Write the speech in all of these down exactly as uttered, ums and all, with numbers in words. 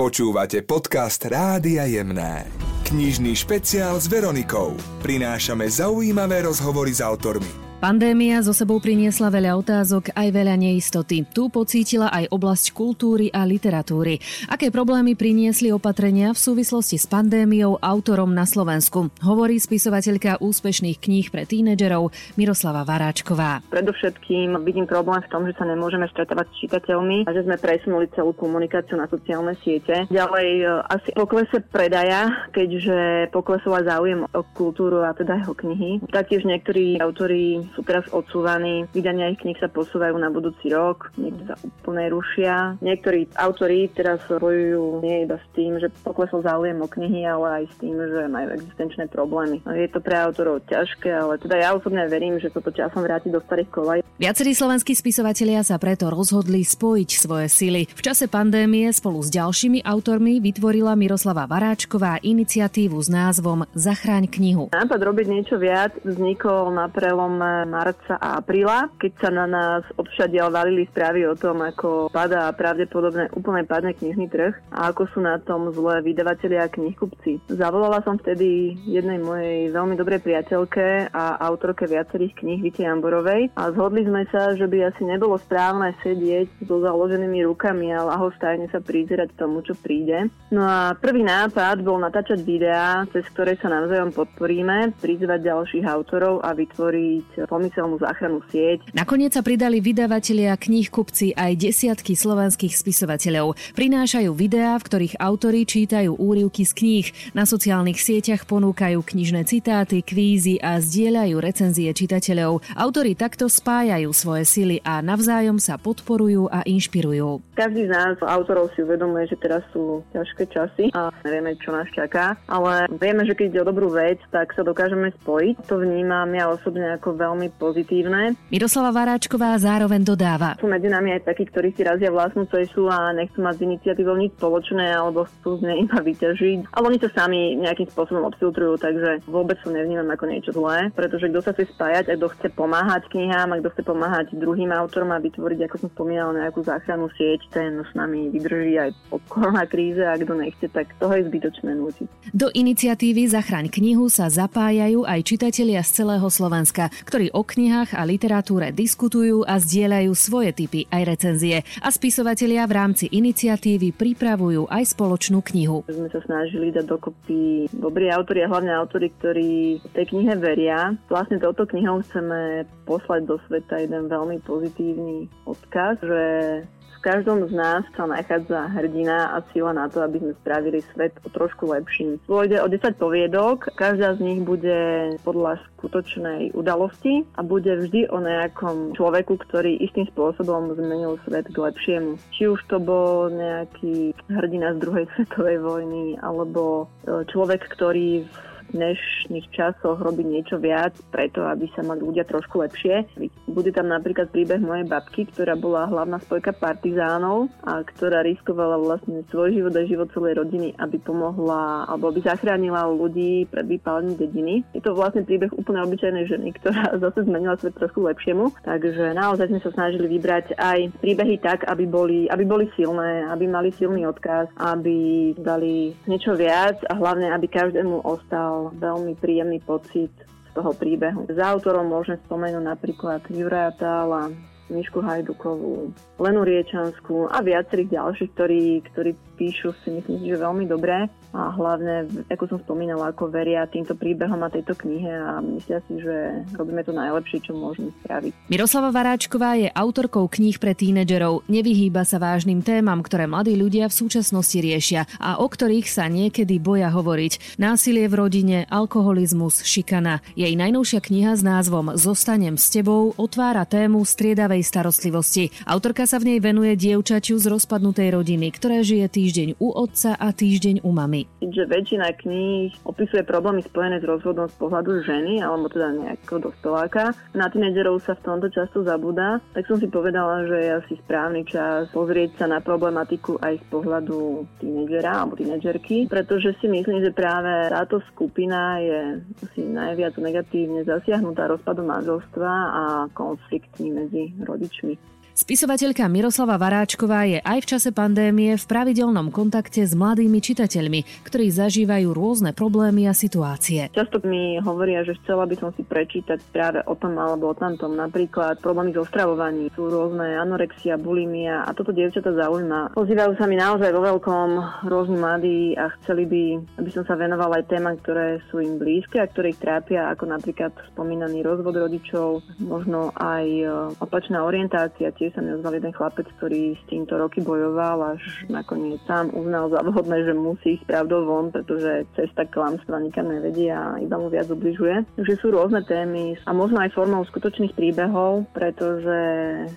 Počúvate podcast Rádia Jemné. Knižný špeciál s Veronikou. Prinášame zaujímavé rozhovory s autormi. Pandémia so sebou priniesla veľa otázok, aj veľa neistoty. Tu pocítila aj oblasť kultúry a literatúry. Aké problémy priniesli opatrenia v súvislosti s pandémiou autorom na Slovensku? Hovorí spisovateľka úspešných kníh pre tínedžerov Miroslava Varáčková. Predovšetkým vidím problém v tom, že sa nemôžeme stretávať s čitateľmi a že sme presunuli celú komunikáciu na sociálne siete. Ďalej asi poklese predaja, keďže poklesoval záujem o kultúru a teda jeho knihy. Taktiež niektorí autori sú teraz odsúvaní, vydania ich kníh sa posúvajú na budúci rok, niekto sa úplne rušia. Niektorí autori teraz bojujú nie iba s tým, že poklesol záujem o knihy, ale aj s tým, že majú existenčné problémy. Je to pre autorov ťažké, ale teda ja osobne verím, že toto časom vráti do starých kolaj. Viacerí slovenskí spisovatelia sa preto rozhodli spojiť svoje sily. V čase pandémie spolu s ďalšími autormi vytvorila Miroslava Varáčková iniciatívu s názvom Zachráň knihu. Nápad robiť niečo viac vznikol na prelome marca a apríla, keď sa na nás odvšadiaľ valili správy o tom, ako padá a pravdepodobne úplne padne knižný trh a ako sú na tom zle vydavatelia a knihkupci. Zavolala som vtedy jednej mojej veľmi dobrej priateľke a autorke viacerých kníh Vite Jamborovej a zhodli sme sa, že by asi nebolo správne sedieť so založenými rukami a ľahostajne sa prizerať tomu, čo príde. No a prvý nápad bol natáčať videá, cez ktoré sa navzájom podporíme, prizvať ďalších autorov a vytvoriť pomyselnú záchrannú sieť. Nakoniec sa pridali vydavatelia, knihkupci aj desiatky slovenských spisovateľov. Prinášajú videá, v ktorých autori čítajú úryvky z kníh. Na sociálnych sieťach ponúkajú knižné citáty, kvízy a zdieľajú recenzie čitateľov. Autori takto spájajú svoje sily a navzájom sa podporujú a inšpirujú. Každý z nás autorov si uvedomuje, že teraz sú ťažké časy a nevieme, čo nás čaká, ale vieme, že keď ide o dobrú vec, tak sa dokážeme spojiť. To vnímam ja osobne ako veľmi pozitívne. Miroslava Varáčková zároveň dodáva. Sú medzi nami aj takí, ktorí si razia vlastnú cestu a nechcú mať s iniciatívou nič spoločné alebo chcú z nej iba vyťažiť. Ale oni to sami nejakým spôsobom obfiltrujú, takže vôbec to nevnímam ako niečo zlé, pretože kto sa chce spájať a kto chce pomáhať knihám a kto chce pomáhať druhým autorom a vytvoriť, ako som spomínala, nejakú záchrannú sieť, ten s nami vydrží aj po koronakríze a kto nechce, tak toho je zbytočné nútiť. Do iniciatívy Zachráň knihu sa zapájajú aj čitatelia z celého Slovenska, ktorí o knihách a literatúre diskutujú a zdieľajú svoje tipy aj recenzie. A spisovatelia v rámci iniciatívy pripravujú aj spoločnú knihu. Sme sa snažili dať dokopy dobrí autori a hlavne autori, ktorí tej knihe veria. Vlastne touto knihou chceme poslať do sveta jeden veľmi pozitívny odkaz, že v každom z nás sa nachádza hrdina a sila na to, aby sme spravili svet o trošku lepším. Pôjde o desať poviedok, každá z nich bude podľa skutočnej udalosti a bude vždy o nejakom človeku, ktorý istým spôsobom zmenil svet k lepšiemu. Či už to bol nejaký hrdina z druhej svetovej vojny, alebo človek, ktorý v dnešných časoch robiť niečo viac preto, aby sa mali ľudia trošku lepšie. Bude tam napríklad príbeh mojej babky, ktorá bola hlavná spojka partizánov a ktorá riskovala vlastne svoj život a život celej rodiny, aby pomohla alebo aby zachránila ľudí pred vypálením dediny. Je to vlastne príbeh úplne obyčajnej ženy, ktorá zase zmenila svet trošku lepšiemu. Takže naozaj sme sa snažili vybrať aj príbehy tak, aby boli, aby boli silné, aby mali silný odkaz, aby dali niečo viac a hlavne, aby každému ostal veľmi príjemný pocit z toho príbehu. Za autorom môžem spomenúť napríklad Juraja Tála, Mišku Hajdukovú, Lenu Riečanskú a viacerých ďalších, ktorí, ktorí píšu si myslím, že veľmi dobré a hlavne, ako som spomínala, ako veria týmto príbehom a tejto knihe a myslia si, že robíme to najlepšie, čo môžeme spraviť. Miroslava Varáčková je autorkou kníh pre tínedžerov. Nevyhýba sa vážnym témam, ktoré mladí ľudia v súčasnosti riešia a o ktorých sa niekedy boja hovoriť. Násilie v rodine, alkoholizmus, šikana. Jej najnovšia kniha s názvom Zostanem s tebou otvára tému striedavej starostlivosti. Autorka sa v nej venuje dievčaťu z rozpadnutej rodiny, ktoré žije týždeň u otca a týždeň u mamy. Keďže väčšina kníh opisuje problémy spojené s rozvodom z pohľadu ženy, alebo teda nejakého dospeláka, na tínedžerov sa v tomto často zabúda, tak som si povedala, že je asi správny čas pozrieť sa na problematiku aj z pohľadu tínedžera alebo tínedžerky, pretože si myslím, že práve táto skupina je asi najviac negatívne zasiahnutá rozpadom manželstva a konfliktmi medzi rodičmi. Spisovateľka Miroslava Varáčková je aj v čase pandémie v pravidelnom kontakte s mladými čitateľmi, ktorí zažívajú rôzne problémy a situácie. Často mi hovoria, že chcela by som si prečítať práve o tom alebo o tamtom, napríklad problémy so stravovaním, sú rôzne anorexia, bulimia a toto dievčatá zaujíma. Pozývajú sa mi naozaj vo veľkom rôzni mladí a chceli by, aby som sa venovala aj témam, ktoré sú im blízke a ktoré ich trápia, ako napríklad spomínaný rozvod rodičov, možno aj opačná orientácia. Tiež sa mi ozval jeden chlapec, ktorý s týmto roky bojoval, až nakoniec sám uznal za vhodné, že musí ísť pravdou von, pretože cesta klamstva nikam nevedie a iba mu viac ubližuje. Takže sú rôzne témy a možno aj formou skutočných príbehov, pretože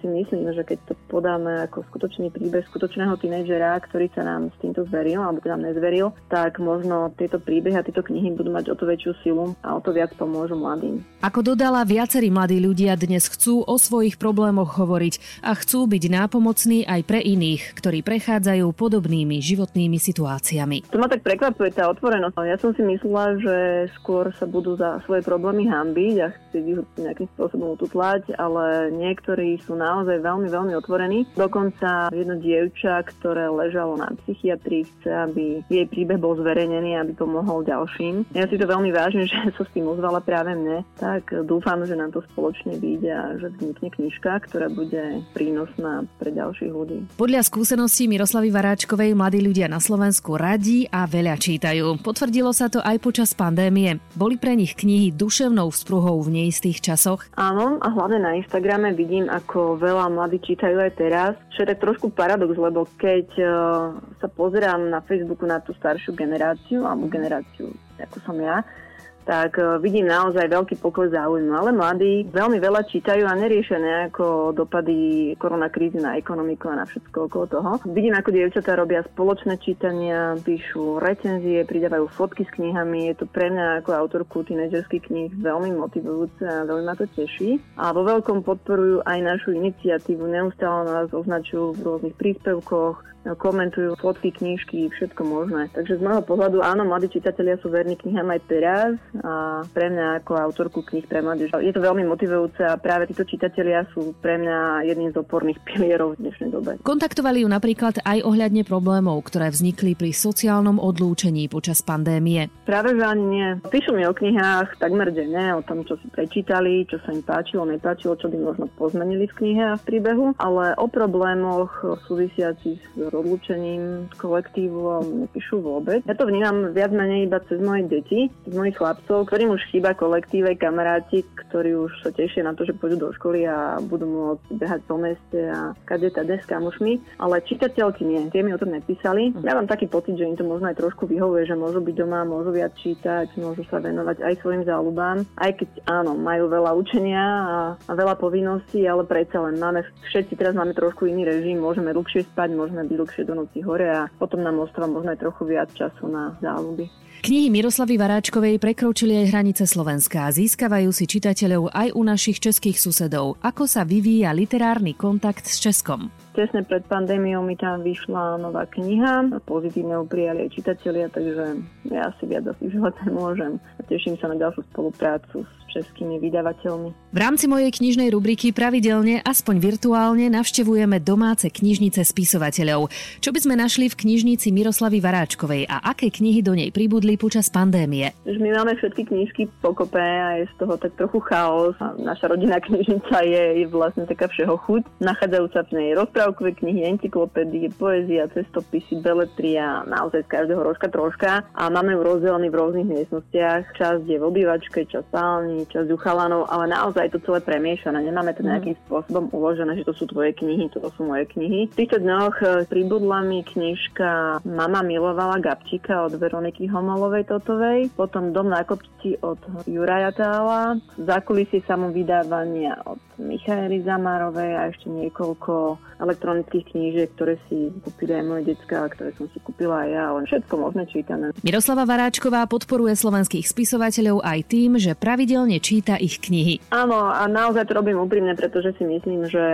si myslím, že keď to podáme ako skutočný príbeh skutočného tínedžera, ktorý sa nám s týmto zveril alebo nám nezveril, tak možno tieto príbehy a tieto knihy budú mať o to väčšiu silu a o to viac pomôžu mladým. Ako dodala, viacerí mladí ľudia dnes chcú o svojich problémoch hovoriť a chcú byť nápomocní aj pre iných, ktorí prechádzajú podobnými životnými situáciami. To ma tak prekvapuje, tá otvorenosť. Ja som si myslela, že skôr sa budú za svoje problémy hanbiť a chcieť ich nejakým spôsobom ututlať, ale niektorí sú naozaj veľmi, veľmi otvorení. Dokonca jedno dievča, ktoré ležalo na psychiatrii, chce, aby jej príbeh bol zverejnený, aby pomohol ďalším. Ja si to veľmi vážim, že sa s tým ozvala práve mne, tak dúfam, že nám to spoločne vyjde a že vznikne knižka, ktorá bude prínosná pre ďalších ľudí. Podľa skúseností Miroslavy Varáčkovej mladí ľudia na Slovensku radí a veľa čítajú. Potvrdilo sa to aj počas pandémie. Boli pre nich knihy duševnou vzpruhou v neistých časoch? Áno, a hlavne na Instagrame vidím, ako veľa mladí čítajú aj teraz. Čo je tak trošku paradox, lebo keď uh, sa pozerám na Facebooku na tú staršiu generáciu, alebo generáciu, ako som ja, tak vidím naozaj veľký pokles záujmu. Ale mladí veľmi veľa čítajú a neriešia nejako dopady koronakrízy na ekonomiku a na všetko okolo toho. Vidím, ako dievčatá robia spoločné čítania, píšu recenzie, pridávajú fotky s knihami. Je to pre mňa ako autorku tínedžerských kníh veľmi motivujúce a veľmi ma to teší. A vo veľkom podporujú aj našu iniciatívu. Neustále nás označujú v rôznych príspevkoch, komentujú fotky, knižky, všetko možné. Takže z môjho pohľadu áno, mladí čitatelia sú verní knihám aj teraz a pre mňa ako autorku kníh pre mladých je to veľmi motivujúce a práve títo čitatelia sú pre mňa jedným z oporných pilierov v dnešnej dobe. Kontaktovali ju napríklad aj ohľadne problémov, ktoré vznikli pri sociálnom odlúčení počas pandémie. Práve že ani nie. Píšu mi o knihách takmer denne, o tom, čo si prečítali, čo sa im páčilo, nepáčilo, čo by možno pozmenili v knihe a v príbehu, ale o problémoch súvisiacich s odlúčením kolektívu nepíšu vôbec. Ja to vnímam viac menej iba cez moje deti, cez mojich chlapcov, ktorým už chýba kolektíve, kamaráti, ktorí už sa tešia na to, že pôjdu do školy a budú môcť behať po meste a kade tade s kamošmi, ale čitateľky nie, tie mi o tom nepísali. Ja mám taký pocit, že im to možno aj trošku vyhovuje, že môžu byť doma, môžu viac čítať, môžu sa venovať aj svojim záľubám, aj keď áno, majú veľa učenia a, a veľa povinností, ale predsa len máme všetci teraz máme trošku iný režim, môžeme dlhšie spať, môžeme byť dlhšie do noci hore a potom nám ostáva možno aj trochu viac času na záľuby. Knihy Miroslavy Varáčkovej prekročili aj hranice Slovenska a získavajú si čitateľov aj u našich českých susedov. Ako sa vyvíja literárny kontakt s Českom? Tesne pred pandémiou mi tam vyšla nová kniha. Pozitívne ju prijali aj čitatelia, takže ja si viac asi želať nemôžem. A teším sa na ďalšiu spoluprácu s českými vydavateľmi. V rámci mojej knižnej rubriky pravidelne, aspoň virtuálne, navštevujeme domáce knižnice spisovateľov. Čo by sme našli v knižnici Miroslavy Varáčkovej a aké knihy do nej pribudli počas pandémie? My máme všetky knižky pokope a je z toho tak trochu chaos. A naša rodinná knižnica je, je vlastne taká všeho chuť. Nachádzajú sa v nej rozpráv knihy, encyklopédie, poézia, cestopisy, beletria, naozaj z každého rožka troška a máme ju rozdelený v rôznych miestnostiach. Časť je v obývačke, časť sálni, časť u chalanov, ale naozaj to celé premiešané. Nemáme to nejakým spôsobom uložené, že to sú tvoje knihy, toto sú moje knihy. V týchto dňoch pribudla mi knižka Mama milovala Gabčíka od Veroniky Homolovej Totovej, potom Dom na kopci od Juraja Tála, Zákulisie samovydávania od Michaly Zamárovej a ešte niekoľko elektronických knížiek, ktoré si kúpili aj moje decká, ktoré som si kúpila aj ja, ale všetko možné čítané. Miroslava Varáčková podporuje slovenských spisovateľov aj tým, že pravidelne číta ich knihy. Áno, a naozaj to robím úprimne, pretože si myslím, že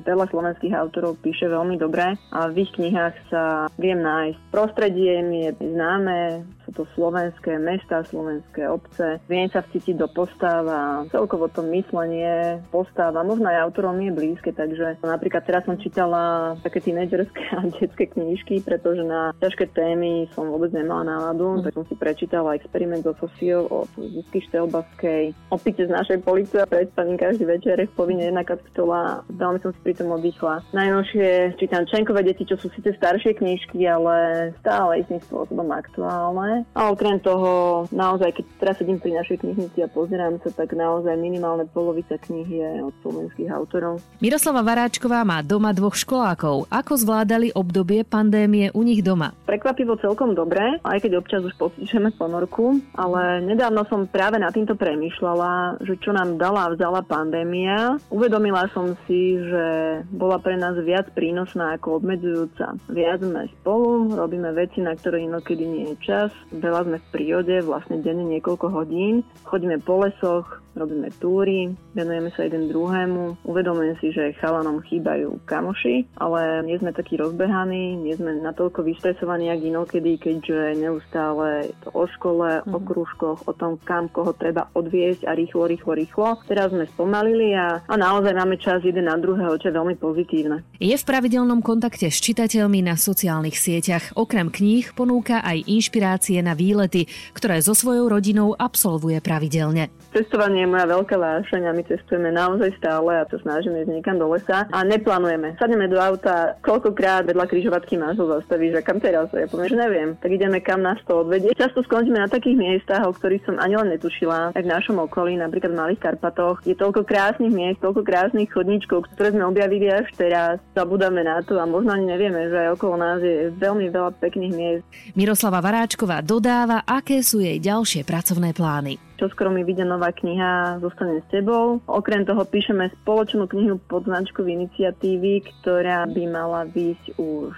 veľa slovenských autorov píše veľmi dobre a v ich knihách sa viem nájsť. Prostredie mi je známe, sú to slovenské mestá, slovenské obce. Viem sa vcítiť do postáv a celkovo to myslenie postáv a možno aj autorom je blízke, takže napríklad teraz som čítala také tínedžerské a detské knižky, pretože na ťažké témy som vôbec nemala náladu, tak som si prečítala Experiment so Sosiou o Zuzky Štelbavskej, Opite z našej police a predstavím každý večer povinne jedna kapitola. Veľmi som si pri tom oddychla. Najnovšie čítam Čenkové deti, čo sú síce staršie knižky, ale stále istým spôsobom aktuálne. A okrem toho, naozaj, keď teraz sedím pri našej knižnici a pozerám sa, tak naozaj minimálne polovica knih je od slovenských autorov. Miroslava Varáčková má doma dvoch školákov. Ako zvládali obdobie pandémie u nich doma? Prekvapivo celkom dobre, aj keď občas už pocíčeme ponorku, ale nedávno som práve nad týmto premýšľala, že čo nám dala a vzala pandémia. Uvedomila som si, že bola pre nás viac prínosná ako obmedzujúca. Viac sme spolu, robíme veci, na ktoré inokedy nie je čas. Veľa sme v prírode, vlastne denne niekoľko hodín. Chodíme po lesoch, robíme túry, venujeme sa jeden druhému. Uvedomujem si, že chalanom chýbajú kamoši, ale nie sme takí rozbehaní, nie sme natoľko vystresovaní, jak inokedy, keďže neustále je to o škole, mm. o krúžkoch, o tom, kam koho treba odviesť a rýchlo, rýchlo, rýchlo. Teraz sme spomalili a, a naozaj máme čas jeden na druhého, čo je veľmi pozitívne. Je v pravidelnom kontakte s čitateľmi na sociálnych sieťach. Okrem kníh ponúka aj inšpirácie na výlety, ktoré so svojou rodinou absolvuje pravidelne. Cestovanie je moja veľká vášeň a my cestujeme naozaj stále a to snažíme ísť niekam do lesa a neplánujeme. Sadneme do auta, koľkokrát vedľa križovatky máš ho zastaviť, že kam teraz? Ja poviem, že neviem. Tak ideme, kam nás to odvedie. Často skončíme na takých miestach, o ktorých som ani len netušila, tak v našom okolí, napríklad v Malých Karpatoch. Je toľko krásnych miest, toľko krásnych chodníčkov, ktoré sme objavili až teraz. Zabudáme na to a možno ani nevieme, že aj okolo nás je veľmi veľa pekných miest. Miroslava Varáčková dodáva, aké sú jej ďalšie pracovné plány. Čoskoro mi vyjde nová kniha Zostanem s tebou. Okrem toho píšeme spoločnú knihu pod značkou iniciatívy, ktorá by mala byť už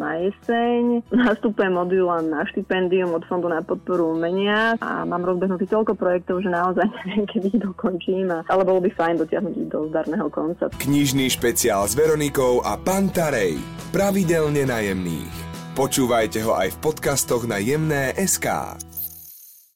na jeseň. Nastupujem od júla na štipendium od Fondu na podporu umenia a mám rozbehnutý toľko projektov, že naozaj neviem, kedy ich dokončím, a, ale bolo by fajn dotiahnuť ich do zdarného konca. Knižný špeciál s Veronikou a Pán Tarej. Pravidelne na Jemných. Počúvajte ho aj v podcastoch na jemné bodka es ká.